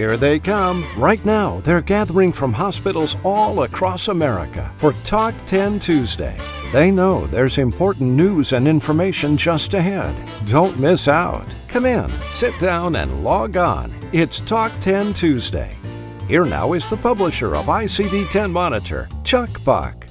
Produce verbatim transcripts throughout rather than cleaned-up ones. Here they come. Right now, they're gathering from hospitals all across America for Talk ten Tuesday. They know there's important news and information just ahead. Don't miss out. Come in, sit down, and log on. It's Talk ten Tuesday. Here now is the publisher of I C D ten Monitor, Chuck Buck.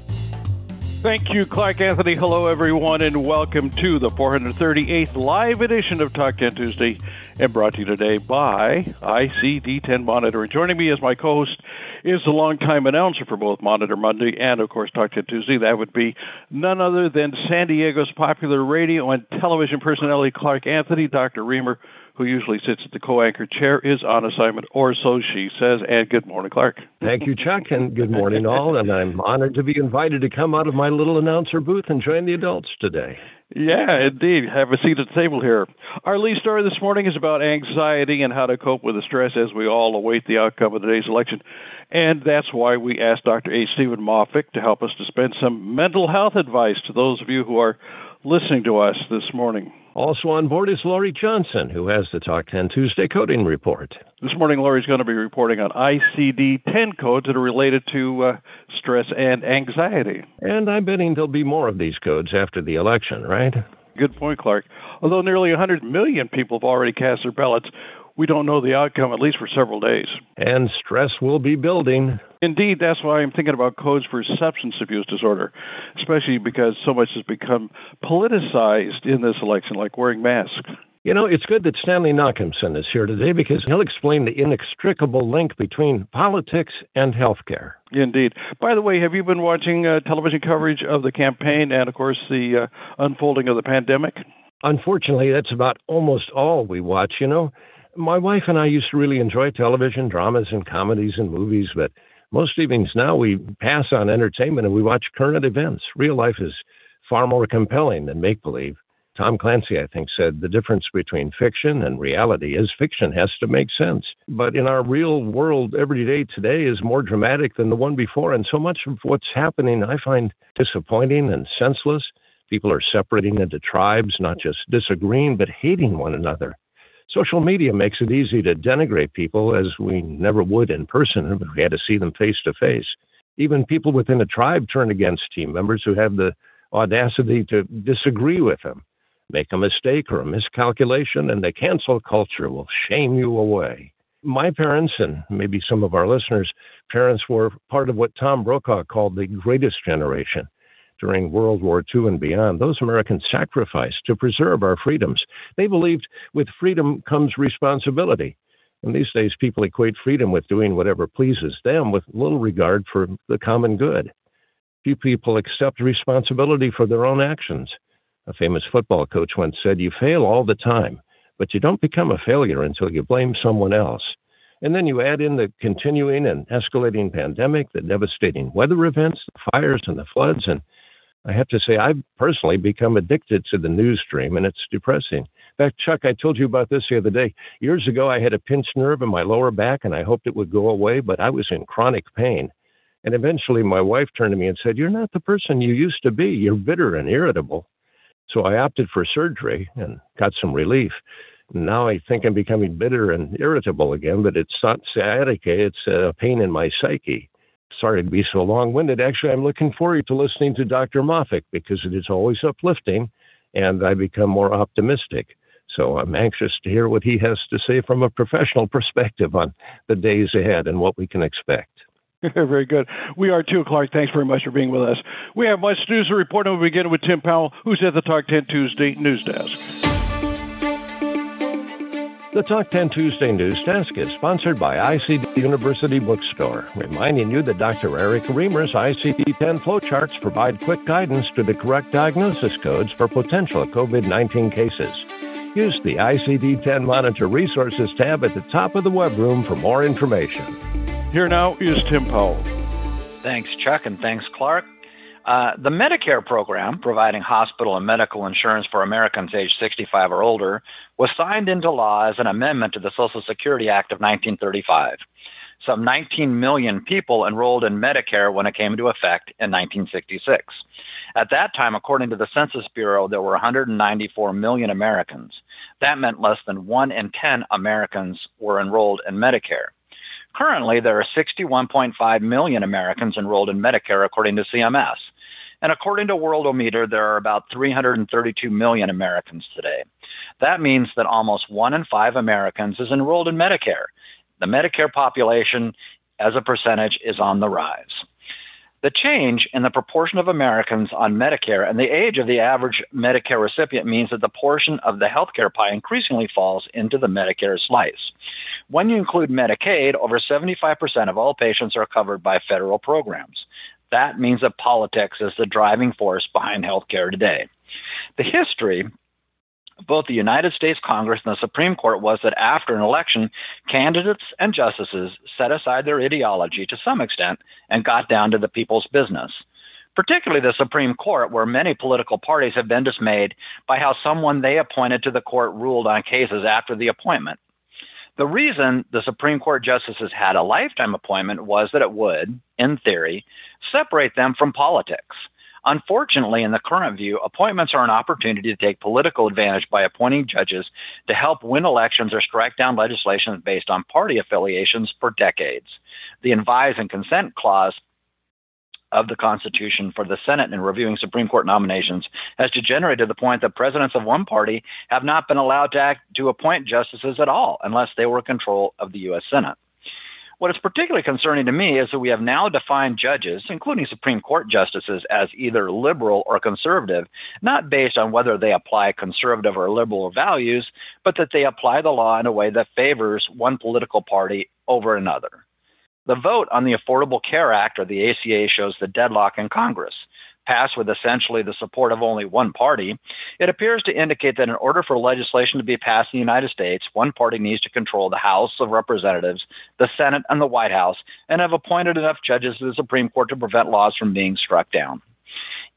Thank you, Clark Anthony. Hello, everyone, and welcome to the four hundred thirty-eighth live edition of Talk ten Tuesday, and brought to you today by I C D ten Monitor. And joining me as my co-host is the longtime announcer for both Monitor Monday and, of course, Talk ten Tuesday. That would be none other than San Diego's popular radio and television personality, Clark Anthony. Doctor Reamer, who usually sits at the co-anchor chair, is on assignment, or so she says. And good morning, Clark. Thank you, Chuck, and good morning, all. And I'm honored to be invited to come out of my little announcer booth and join the adults today. Yeah, indeed. Have a seat at the table here. Our lead story this morning is about anxiety and how to cope with the stress as we all await the outcome of today's election. And that's why we asked Doctor H. Steven Moffic to help us dispense some mental health advice to those of you who are listening to us this morning. Also on board is Laurie Johnson, who has the Talk ten Tuesday coding report. This morning, Laurie's going to be reporting on I C D ten codes that are related to uh, stress and anxiety. And I'm betting there'll be more of these codes after the election, right? Good point, Clark. Although nearly one hundred million people have already cast their ballots, we don't know the outcome, at least for several days. And stress will be building. Indeed, that's why I'm thinking about codes for substance abuse disorder, especially because so much has become politicized in this election, like wearing masks. You know, it's good that Stanley Nachimson is here today because he'll explain the inextricable link between politics and healthcare. Indeed. By the way, have you been watching uh, television coverage of the campaign and, of course, the uh, unfolding of the pandemic? Unfortunately, that's about almost all we watch, you know. My wife and I used to really enjoy television, dramas and comedies and movies, but most evenings now we pass on entertainment and we watch current events. Real life is far more compelling than make-believe. Tom Clancy, I think, said the difference between fiction and reality is fiction has to make sense. But in our real world, every day today is more dramatic than the one before, and so much of what's happening I find disappointing and senseless. People are separating into tribes, not just disagreeing, but hating one another. Social media makes it easy to denigrate people as we never would in person if we had to see them face to face. Even people within a tribe turn against team members who have the audacity to disagree with them, make a mistake or a miscalculation, and the cancel culture will shame you away. My parents, and maybe some of our listeners' parents, were part of what Tom Brokaw called the greatest generation. During World War Two and beyond, those Americans sacrificed to preserve our freedoms. They believed with freedom comes responsibility. And these days, people equate freedom with doing whatever pleases them with little regard for the common good. Few people accept responsibility for their own actions. A famous football coach once said, "You fail all the time, but you don't become a failure until you blame someone else." And then you add in the continuing and escalating pandemic, the devastating weather events, the fires and the floods, and I have to say, I've personally become addicted to the news stream, and it's depressing. In fact, Chuck, I told you about this the other day. Years ago, I had a pinched nerve in my lower back, and I hoped it would go away, but I was in chronic pain. And eventually, my wife turned to me and said, "You're not the person you used to be. You're bitter and irritable." So I opted for surgery and got some relief. Now I think I'm becoming bitter and irritable again, but it's not sciatica. It's a pain in my psyche. Sorry to be so long-winded. Actually, I'm looking forward to listening to Doctor Moffic because it is always uplifting, and I become more optimistic. So I'm anxious to hear what he has to say from a professional perspective on the days ahead and what we can expect. Very good. We are too, Clark. Thanks very much for being with us. We have much news to report, and we begin with Tim Powell, who's at the Talk ten Tuesday News Desk. The Talk ten Tuesday News Desk is sponsored by I C D University Bookstore, reminding you that Doctor Eric Reamer's I C D ten flowcharts provide quick guidance to the correct diagnosis codes for potential COVID nineteen cases. Use the I C D ten Monitor Resources tab at the top of the web room for more information. Here now is Tim Powell. Thanks, Chuck, and thanks, Clark. Uh, the Medicare program, providing hospital and medical insurance for Americans age sixty-five or older, was signed into law as an amendment to the Social Security Act of nineteen thirty-five. Some nineteen million people enrolled in Medicare when it came into effect in nineteen sixty-six. At that time, according to the Census Bureau, there were one hundred ninety-four million Americans. That meant less than one in ten Americans were enrolled in Medicare. Currently, there are sixty-one point five million Americans enrolled in Medicare, according to C M S. And according to Worldometer, there are about three hundred thirty-two million Americans today. That means that almost one in five Americans is enrolled in Medicare. The Medicare population, as a percentage, is on the rise. The change in the proportion of Americans on Medicare and the age of the average Medicare recipient means that the portion of the healthcare pie increasingly falls into the Medicare slice. When you include Medicaid, over seventy-five percent of all patients are covered by federal programs. That means that politics is the driving force behind healthcare today. The history both the United States Congress and the Supreme Court was that after an election, candidates and justices set aside their ideology to some extent and got down to the people's business, particularly the Supreme Court, where many political parties have been dismayed by how someone they appointed to the court ruled on cases after the appointment. The reason the Supreme Court justices had a lifetime appointment was that it would, in theory, separate them from politics. Unfortunately, in the current view, appointments are an opportunity to take political advantage by appointing judges to help win elections or strike down legislation based on party affiliations for decades. The advise and consent clause of the Constitution for the Senate in reviewing Supreme Court nominations has degenerated to the point that presidents of one party have not been allowed to, act, to appoint justices at all unless they were in control of the U S. Senate. What is particularly concerning to me is that we have now defined judges, including Supreme Court justices, as either liberal or conservative, not based on whether they apply conservative or liberal values, but that they apply the law in a way that favors one political party over another. The vote on the Affordable Care Act, or the A C A, shows the deadlock in Congress. Passed with essentially the support of only one party, it appears to indicate that in order for legislation to be passed in the United States, one party needs to control the House of Representatives, the Senate, and the White House, and have appointed enough judges to the Supreme Court to prevent laws from being struck down.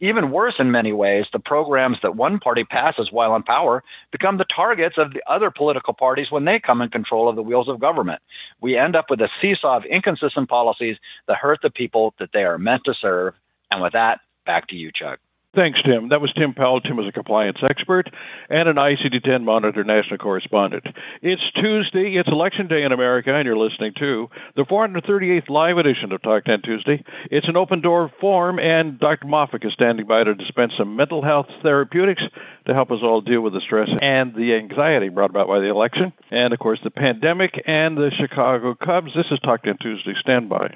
Even worse in many ways, the programs that one party passes while in power become the targets of the other political parties when they come in control of the wheels of government. We end up with a seesaw of inconsistent policies that hurt the people that they are meant to serve. And with that, back to you, Chuck. Thanks, Tim. That was Tim Powell. Tim is a compliance expert and an I C D ten Monitor national correspondent. It's Tuesday. It's Election Day in America, and you're listening to the four hundred thirty-eighth live edition of Talk Ten Tuesday. It's an open-door forum, and Doctor Moffic is standing by to dispense some mental health therapeutics to help us all deal with the stress and the anxiety brought about by the election and, of course, the pandemic and the Chicago Cubs. This is Talk Ten Tuesday. Stand by.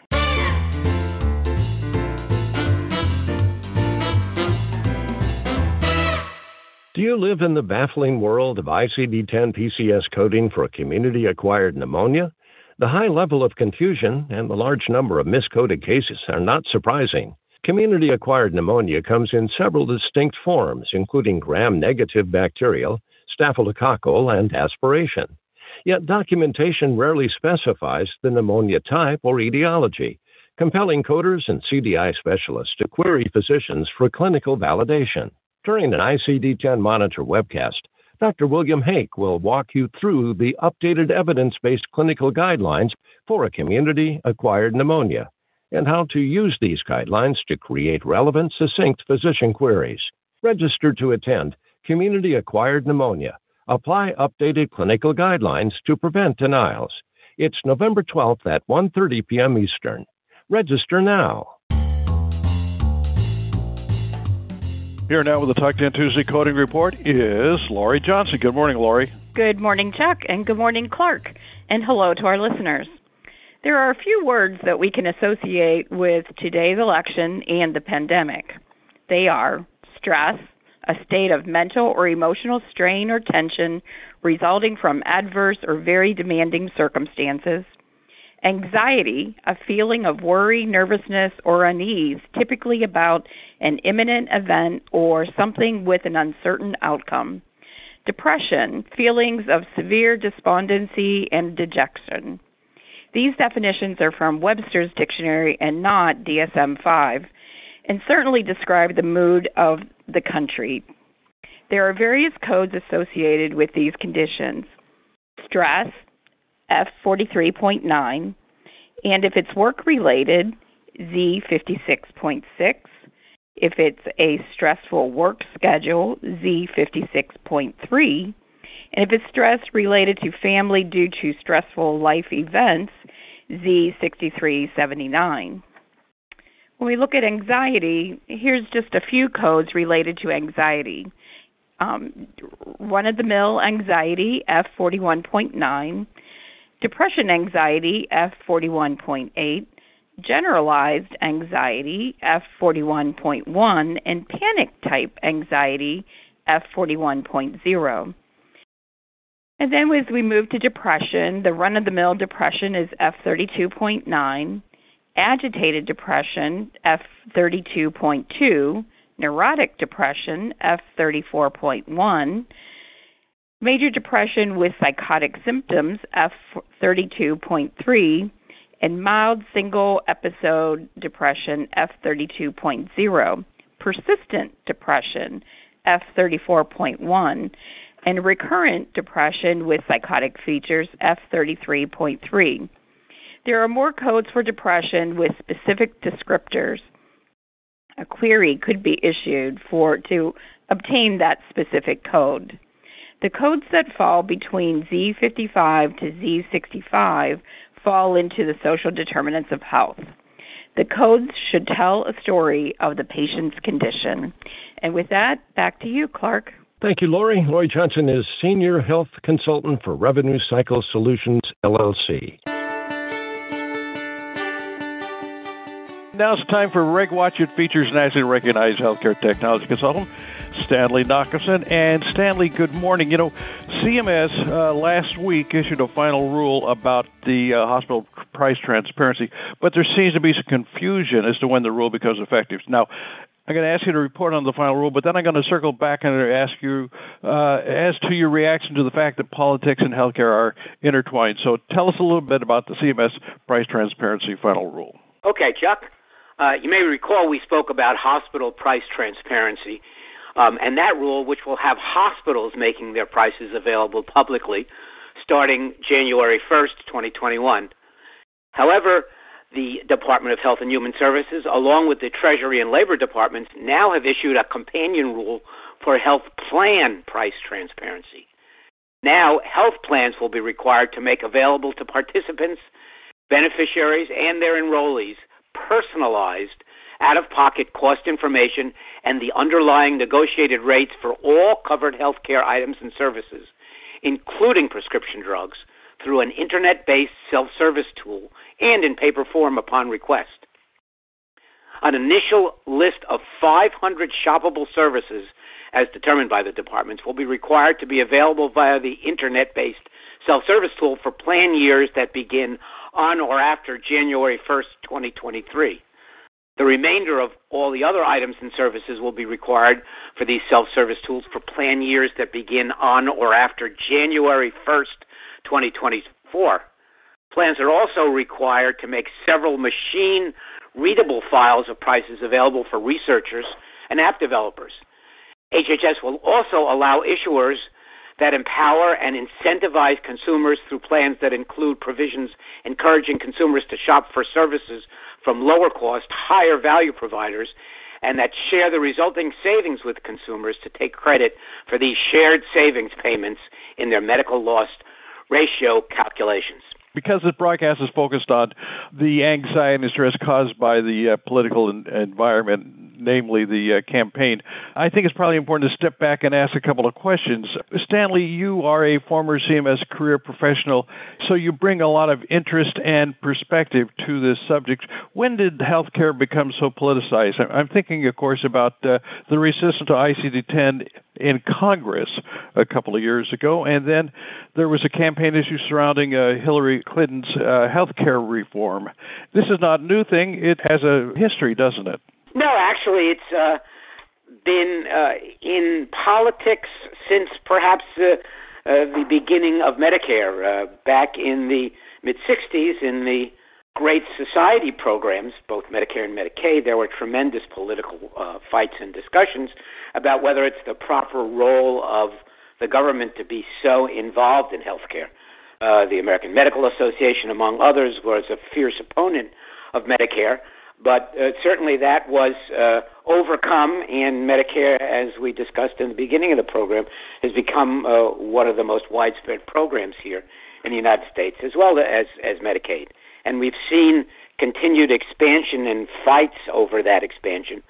Do you live in the baffling world of I C D ten P C S coding for community-acquired pneumonia? The high level of confusion and the large number of miscoded cases are not surprising. Community-acquired pneumonia comes in several distinct forms, including gram-negative bacterial, staphylococcal, and aspiration. Yet documentation rarely specifies the pneumonia type or etiology, compelling coders and C D I specialists to query physicians for clinical validation. During an I C D ten Monitor webcast, Doctor William Hake will walk you through the updated evidence-based clinical guidelines for a community-acquired pneumonia and how to use these guidelines to create relevant, succinct physician queries. Register to attend Community-Acquired Pneumonia. Apply updated clinical guidelines to prevent denials. It's November twelfth at one thirty p.m. Eastern. Register now. Here now with the Talk Ten Tuesday Coding Report is Laurie Johnson. Good morning, Laurie. Good morning, Chuck, and good morning, Clark, and hello to our listeners. There are a few words that we can associate with today's election and the pandemic. They are stress, a state of mental or emotional strain or tension resulting from adverse or very demanding circumstances; anxiety, a feeling of worry, nervousness, or unease, typically about an imminent event or something with an uncertain outcome; depression, feelings of severe despondency and dejection. These definitions are from Webster's Dictionary and not D S M five, and certainly describe the mood of the country. There are various codes associated with these conditions. Stress, F forty-three point nine, and if it's work-related, Z fifty-six point six, if it's a stressful work schedule, Z fifty-six point three, and if it's stress related to family due to stressful life events, Z sixty-three seventy-nine. When we look at anxiety, here's just a few codes related to anxiety. Um, run-of-the-mill anxiety, F forty-one point nine, depression anxiety, F forty-one point eight, generalized anxiety, F forty-one point one, and panic-type anxiety, F forty-one point zero. And then as we move to depression, the run-of-the-mill depression is F thirty-two point nine, agitated depression, F thirty-two point two, neurotic depression, F thirty-four point one, major depression with psychotic symptoms, F thirty-two point three, and mild single episode depression, F thirty-two point zero, persistent depression, F thirty-four point one, and recurrent depression with psychotic features, F thirty-three point three. There are more codes for depression with specific descriptors. A query could be issued for to obtain that specific code. The codes that fall between Z fifty-five to Z sixty-five fall into the social determinants of health. The codes should tell a story of the patient's condition. And with that, back to you, Clark. Thank you, Laurie. Laurie Johnson is Senior Health Consultant for Revenue Cycle Solutions, L L C. Now it's time for RegWatch. It features nationally recognized healthcare technology consultant Stanley Nachimson. And Stanley, good morning. You know, C M S uh, last week issued a final rule about the uh, hospital price transparency, but there seems to be some confusion as to when the rule becomes effective. Now, I'm going to ask you to report on the final rule, but then I'm going to circle back and ask you uh, as to your reaction to the fact that politics and healthcare are intertwined. So tell us a little bit about the C M S price transparency final rule. Okay, Chuck. Uh, you may recall we spoke about hospital price transparency um, and that rule, which will have hospitals making their prices available publicly starting January first, twenty twenty-one. However, the Department of Health and Human Services, along with the Treasury and Labor Departments, now have issued a companion rule for health plan price transparency. Now, health plans will be required to make available to participants, beneficiaries, and their enrollees personalized out-of-pocket cost information and the underlying negotiated rates for all covered health care items and services, including prescription drugs, through an internet-based self-service tool and in paper form upon request. An initial list of five hundred shoppable services, as determined by the departments, will be required to be available via the internet-based self-service tool for plan years that begin on or after January first, twenty twenty-three. The remainder of all the other items and services will be required for these self-service tools for plan years that begin on or after January first, twenty twenty-four. Plans are also required to make several machine-readable files of prices available for researchers and app developers. H H S will also allow issuers that empower and incentivize consumers through plans that include provisions encouraging consumers to shop for services from lower-cost, higher-value providers, and that share the resulting savings with consumers to take credit for these shared savings payments in their medical loss ratio calculations. Because this broadcast is focused on the anxiety and stress caused by the uh, political en- environment, namely the uh, campaign, I think it's probably important to step back and ask a couple of questions. Stanley, you are a former C M S career professional, so you bring a lot of interest and perspective to this subject. When did healthcare become so politicized? I'm thinking, of course, about uh, the resistance to I C D ten in Congress a couple of years ago, and then there was a campaign issue surrounding uh, Hillary Clinton's uh, health care reform. This is not a new thing. It has a history, doesn't it? No, actually, it's uh, been uh, in politics since perhaps uh, uh, the beginning of Medicare, uh, back in the mid-sixties in the Great Society programs, both Medicare and Medicaid. There were tremendous political uh, fights and discussions about whether it's the proper role of the government to be so involved in health care. Uh, the American Medical Association, among others, was a fierce opponent of Medicare, but uh, certainly that was uh, overcome, and Medicare, as we discussed in the beginning of the program, has become uh, one of the most widespread programs here in the United States, as well as, as Medicaid. and we've seen continued expansion and fights over that expansion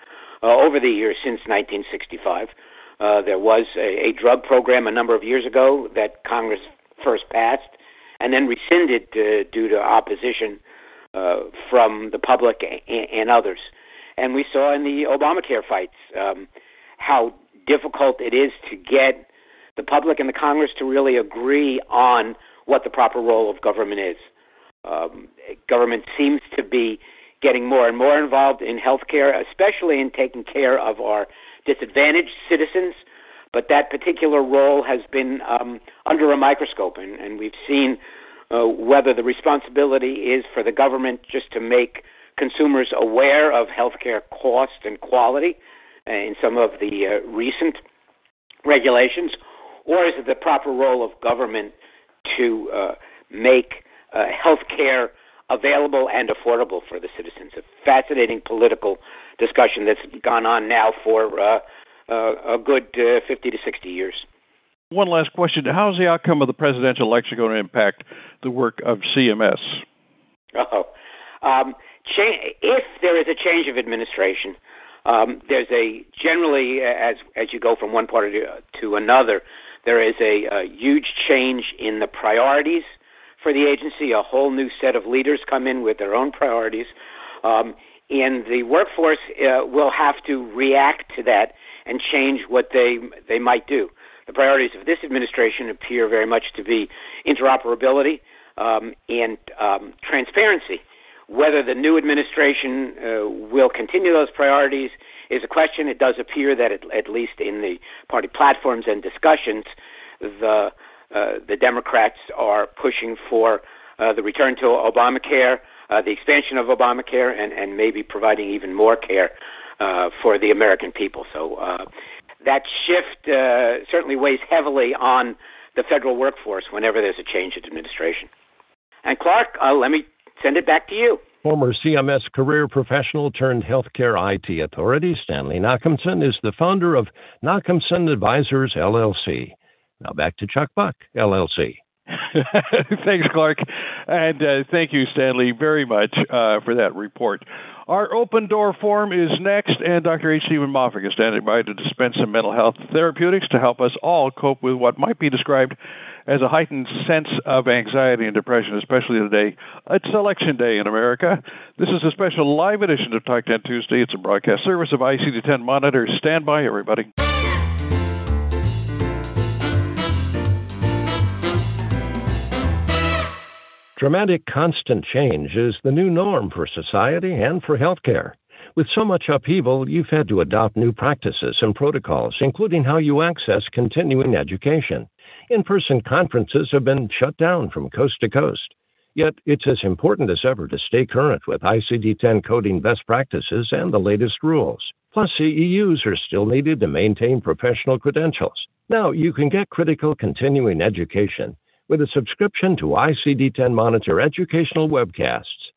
uh, over the years since nineteen sixty-five. Uh, there was a, a drug program a number of years ago that Congress first passed and then rescinded uh, due to opposition uh, from the public and, and others. And we saw in the Obamacare fights um, how difficult it is to get the public and the Congress to really agree on what the proper role of government is. Um, government seems to be getting more and more involved in health care, especially in taking care of our disadvantaged citizens, but that particular role has been um, under a microscope, and, and we've seen uh, whether the responsibility is for the government just to make consumers aware of healthcare cost and quality in some of the uh, recent regulations, or is it the proper role of government to uh, make uh, healthcare available and affordable for the citizens? A fascinating political discussion that's gone on now for uh, uh, a good uh, fifty to sixty years. One last question. How's the outcome of the presidential election going to impact the work of C M S? Uh-oh. Um, cha- if there is a change of administration, um, there's a generally, as as you go from one party to, to another, there is a, a huge change in the priorities for the agency. A whole new set of leaders come in with their own priorities, um, and the workforce uh, will have to react to that and change what they they might do. The priorities of this administration appear very much to be interoperability um, and um, transparency. Whether the new administration uh, will continue those priorities is a question. It does appear that, it, at least in the party platforms and discussions, the uh, the Democrats are pushing for uh, the return to Obamacare, uh, the expansion of Obamacare, and, and maybe providing even more care uh, for the American people. So uh, that shift uh, certainly weighs heavily on the federal workforce whenever there's a change in administration. And Clark, uh, let me send it back to you. Former C M S career professional turned healthcare I T authority, Stanley Nachimson, is the founder of Nachimson Advisors, L L C. Now back to Chuck Buck, L L C. Thanks, Clark. And uh, thank you, Stanley, very much uh, for that report. Our open door form is next, and Doctor H. Steven Moffic is standing by to dispense some mental health therapeutics to help us all cope with what might be described as a heightened sense of anxiety and depression, especially today. It's Election Day in America. This is a special live edition of Talk Ten Tuesday. It's a broadcast service of I C D ten Monitor. Stand by, everybody. Dramatic, constant change is the new norm for society and for healthcare. With so much upheaval, you've had to adopt new practices and protocols, including how you access continuing education. In-person conferences have been shut down from coast to coast. Yet it's as important as ever to stay current with I C D ten coding best practices and the latest rules. Plus, C E Us are still needed to maintain professional credentials. Now you can get critical continuing education with a subscription to I C D ten Monitor educational webcasts.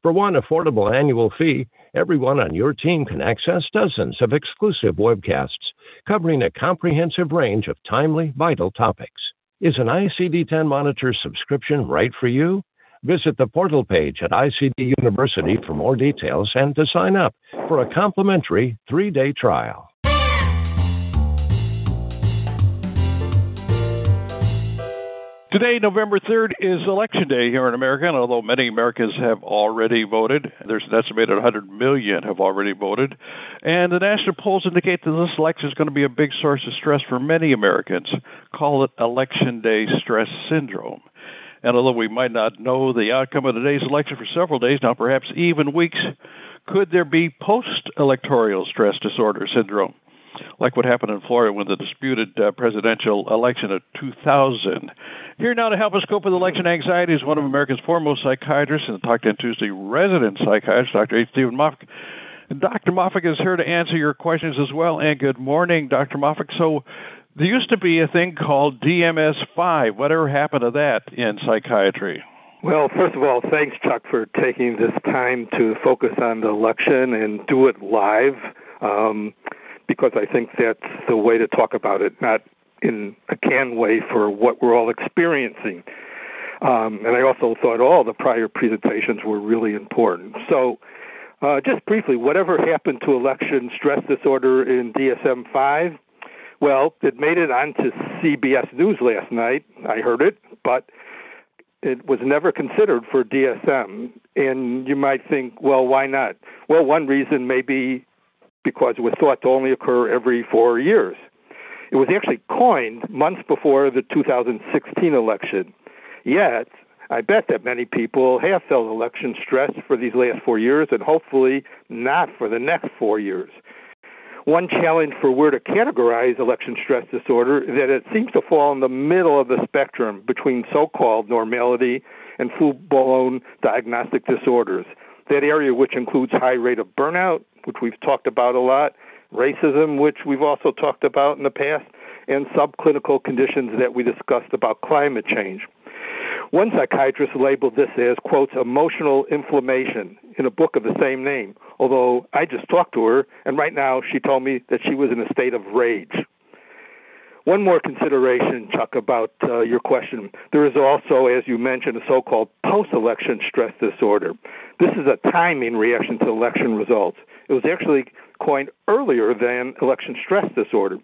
For one affordable annual fee, everyone on your team can access dozens of exclusive webcasts covering a comprehensive range of timely, vital topics. Is an I C D ten Monitor subscription right for you? Visit the portal page at I C D University for more details and to sign up for a complimentary three-day trial. Today, November third, is Election Day here in America, and although many Americans have already voted, there's an estimated one hundred million have already voted, and the national polls indicate that this election is going to be a big source of stress for many Americans. Call it Election Day Stress Syndrome. And although we might not know the outcome of today's election for several days, now perhaps even weeks, could there be post-electoral stress disorder syndrome? Like what happened in Florida when the disputed uh, presidential election of two thousand. Here now to help us cope with election anxiety is one of America's foremost psychiatrists and the Talk Ten Tuesday resident psychiatrist, Doctor H. Steven Moffic. And Doctor Moffic is here to answer your questions as well. And good morning, Doctor Moffic. So there used to be a thing called D S M five. Whatever happened to that in psychiatry? Well, first of all, thanks, Chuck, for taking this time to focus on the election and do it live. Um because I think that's the way to talk about it, not in a canned way for what we're all experiencing. Um, and I also thought all the prior presentations were really important. So uh, just briefly, whatever happened to election stress disorder in D S M five? Well, it made it onto C B S News last night. I heard it, but it was never considered for D S M. And you might think, well, why not? Well, one reason may be because it was thought to only occur every four years. It was actually coined months before the two thousand sixteen election. Yet, I bet that many people have felt election stress for these last four years and hopefully not for the next four years. One challenge for where to categorize election stress disorder is that it seems to fall in the middle of the spectrum between so-called normality and full-blown diagnostic disorders, that area which includes high rate of burnout, which we've talked about a lot, racism, which we've also talked about in the past, and subclinical conditions that we discussed about climate change. One psychiatrist labeled this as, quote, emotional inflammation in a book of the same name, although I just talked to her, and right now she told me that she was in a state of rage. One more consideration, Chuck, about uh, your question. There is also, as you mentioned, a so-called post-election stress disorder. This is a timing reaction to election results. It was actually coined earlier than election stress disorder,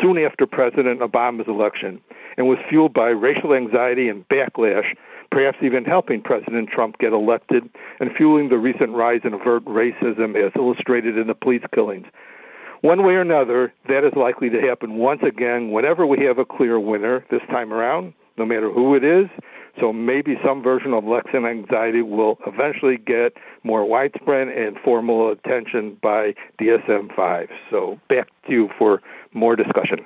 soon after President Obama's election, and was fueled by racial anxiety and backlash, perhaps even helping President Trump get elected and fueling the recent rise in overt racism as illustrated in the police killings. One way or another, that is likely to happen once again whenever we have a clear winner this time around, no matter who it is. So maybe some version of election anxiety will eventually get more widespread and formal attention by D S M five. So back to you for more discussion.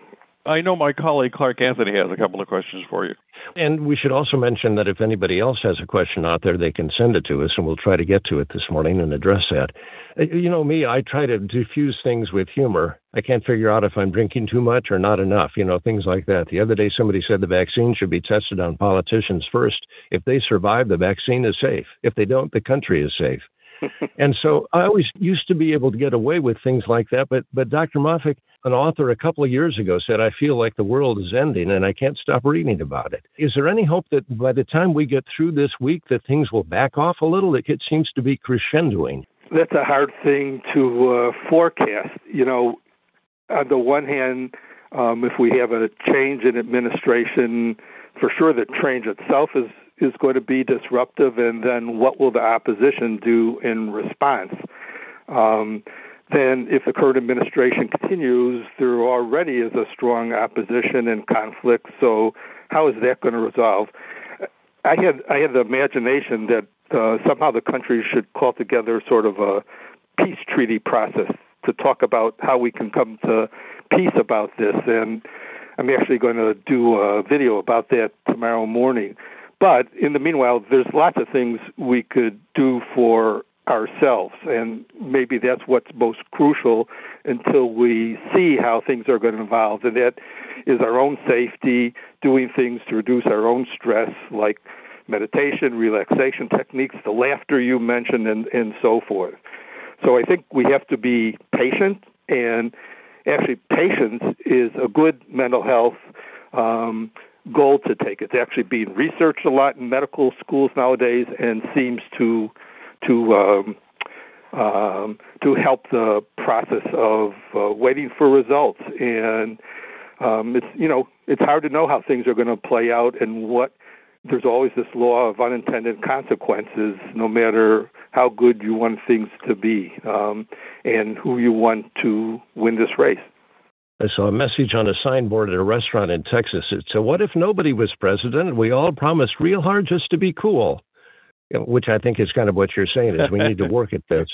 I know my colleague Clark Anthony has a couple of questions for you. And we should also mention that if anybody else has a question out there, they can send it to us, and we'll try to get to it this morning and address that. You know me, I try to diffuse things with humor. I can't figure out if I'm drinking too much or not enough, you know, things like that. The other day, somebody said the vaccine should be tested on politicians first. If they survive, the vaccine is safe. If they don't, the country is safe. And so I always used to be able to get away with things like that. But but Doctor Moffic, an author a couple of years ago, said, I feel like the world is ending and I can't stop reading about it. Is there any hope that by the time we get through this week that things will back off a little? It seems to be crescendoing. That's a hard thing to uh, forecast. You know, on the one hand, um, if we have a change in administration, for sure the change itself is is going to be disruptive, and then what will the opposition do in response? Um, then if the current administration continues, there already is a strong opposition and conflict, so how is that going to resolve? I had I had the imagination that uh, somehow the country should call together sort of a peace treaty process to talk about how we can come to peace about this, and I'm actually going to do a video about that tomorrow morning. But in the meanwhile, there's lots of things we could do for ourselves, and maybe that's what's most crucial until we see how things are going to evolve. And that is our own safety, doing things to reduce our own stress, like meditation, relaxation techniques, the laughter you mentioned, and, and so forth. So I think we have to be patient, and actually patience is a good mental health um goal to take. It's actually being researched a lot in medical schools nowadays, and seems to to um, um, to help the process of uh, waiting for results. And um, it's you know it's hard to know how things are going to play out, and what there's always this law of unintended consequences, no matter how good you want things to be, um, and who you want to win this race. I saw a message on a signboard at a restaurant in Texas. It said, what if nobody was president and we all promised real hard just to be cool? Which I think is kind of what you're saying is we need to work at this.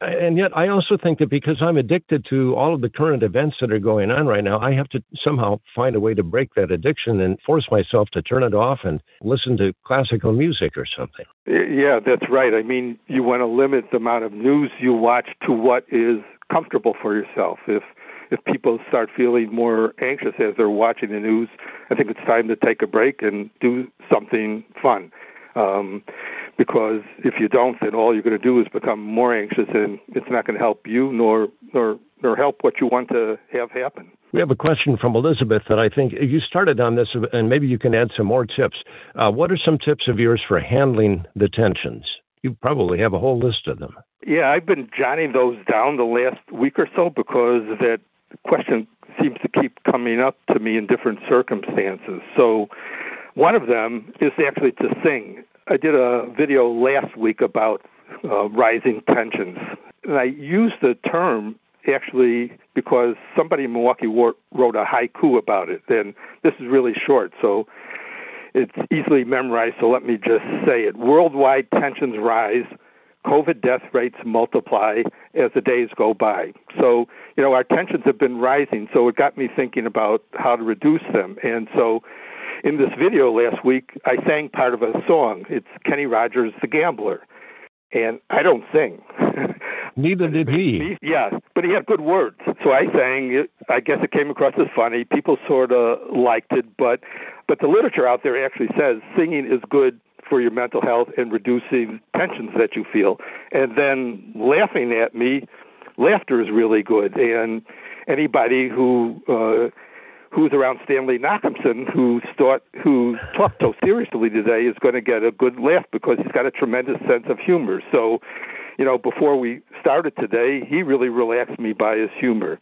And yet I also think that because I'm addicted to all of the current events that are going on right now, I have to somehow find a way to break that addiction and force myself to turn it off and listen to classical music or something. Yeah, that's right. I mean, you want to limit the amount of news you watch to what is comfortable for yourself. If If people start feeling more anxious as they're watching the news, I think it's time to take a break and do something fun. um, because if you don't, then all you're going to do is become more anxious, and it's not going to help you nor nor nor help what you want to have happen. We have a question from Elizabeth that I think you started on this, and maybe you can add some more tips. Uh, what are some tips of yours for handling the tensions? You probably have a whole list of them. Yeah, I've been jotting those down the last week or so because that question seems to keep coming up to me in different circumstances. So one of them is actually to sing. I did a video last week about uh, rising tensions, and I used the term actually because somebody in Milwaukee wrote a haiku about it. And this is really short, so it's easily memorized, so let me just say it. Worldwide tensions rise, COVID death rates multiply as the days go by. So, you know, our tensions have been rising, so it got me thinking about how to reduce them. And so in this video last week, I sang part of a song. It's Kenny Rogers, The Gambler. And I don't sing. Neither did he. Yeah, but he had good words. So I sang it. I guess it came across as funny. People sort of liked it. But, but the literature out there actually says singing is good for your mental health and reducing tensions that you feel. And then laughing at me, laughter is really good. And anybody who... Uh, who's around Stanley Nachimson, who's thought, who talked so seriously today, is going to get a good laugh because he's got a tremendous sense of humor. So, you know, before we started today, he really relaxed me by his humor.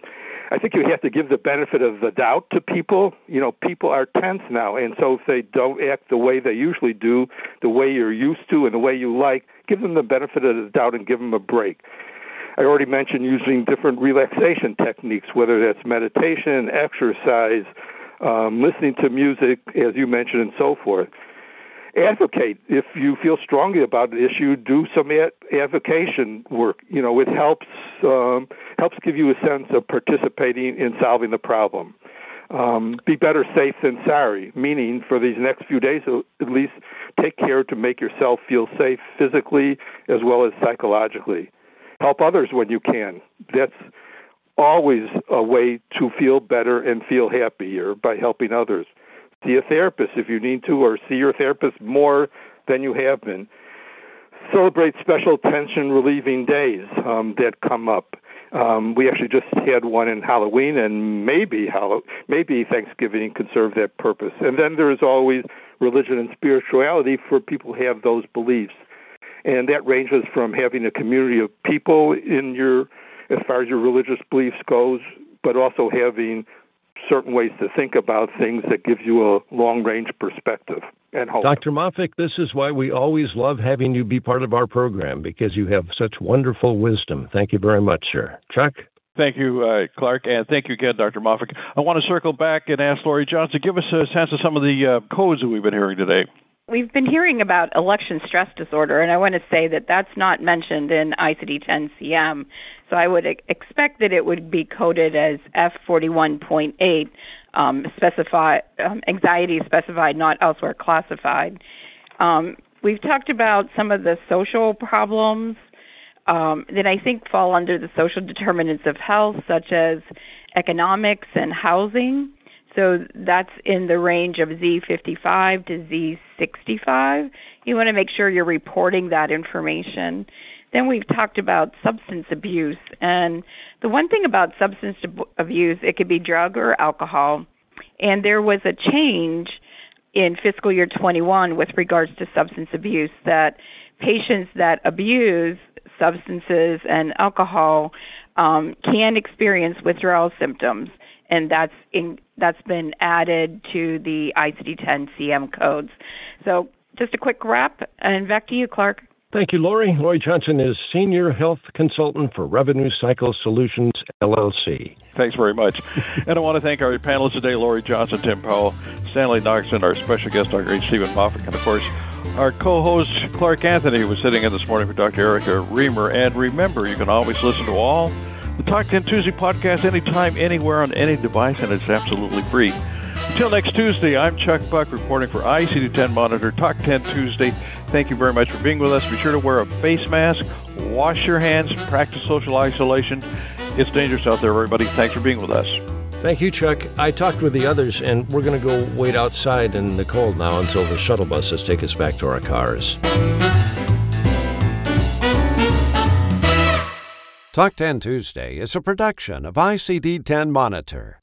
I think you have to give the benefit of the doubt to people. You know, people are tense now, and so if they don't act the way they usually do, the way you're used to and the way you like, give them the benefit of the doubt and give them a break. I already mentioned using different relaxation techniques, whether that's meditation, exercise, um, listening to music, as you mentioned, and so forth. Advocate. If you feel strongly about an issue, do some ad- advocation work. You know, it helps um, helps give you a sense of participating in solving the problem. Um, be better safe than sorry, meaning for these next few days, at least take care to make yourself feel safe physically as well as psychologically. Help others when you can. That's always a way to feel better and feel happier, by helping others. See a therapist if you need to, or see your therapist more than you have been. Celebrate special tension-relieving days um, that come up. Um, we actually just had one in Halloween, and maybe Hall- maybe Thanksgiving can serve that purpose. And then there is always religion and spirituality for people who have those beliefs. And that ranges from having a community of people in your, as far as your religious beliefs goes, but also having certain ways to think about things that gives you a long-range perspective and hope. Doctor Moffic, this is why we always love having you be part of our program, because you have such wonderful wisdom. Thank you very much, sir. Chuck? Thank you, uh, Clark, and thank you again, Doctor Moffic. I want to circle back and ask Laurie Johnson, give us a sense of some of the uh, codes that we've been hearing today. We've been hearing about election stress disorder, and I want to say that that's not mentioned in I C D ten C M, so I would expect that it would be coded as F forty-one point eight, um, specify, um, anxiety specified, not elsewhere classified. Um, we've talked about some of the social problems um, that I think fall under the social determinants of health, such as economics and housing. So that's in the range of Z fifty-five to Z sixty-five. You want to make sure you're reporting that information. Then we've talked about substance abuse. And the one thing about substance abuse, it could be drug or alcohol. And there was a change in fiscal year twenty-one with regards to substance abuse, that patients that abuse substances and alcohol um, can experience withdrawal symptoms. And that's in, that's been added to the I C D ten C M codes. So just a quick wrap, and back to you, Clark. Thank you, Laurie. Laurie Johnson is Senior Health Consultant for Revenue Cycle Solutions, L L C. Thanks very much. And I want to thank our panelists today, Laurie Johnson, Tim Powell, Stanley Nachimson, our special guest, Doctor H. Steven Moffic, and, of course, our co-host, Clark Anthony, who was sitting in this morning for Doctor Eric Reamer. And remember, you can always listen to all the Talk Ten Tuesday podcast anytime, anywhere, on any device, and it's absolutely free. Until next Tuesday, I'm Chuck Buck, reporting for I C D ten Monitor, Talk Ten Tuesday. Thank you very much for being with us. Be sure to wear a face mask, wash your hands, practice social isolation. It's dangerous out there, everybody. Thanks for being with us. Thank you, Chuck. I talked with the others, and we're going to go wait outside in the cold now until the shuttle buses take us back to our cars. Talk ten Tuesday is a production of I C D ten Monitor.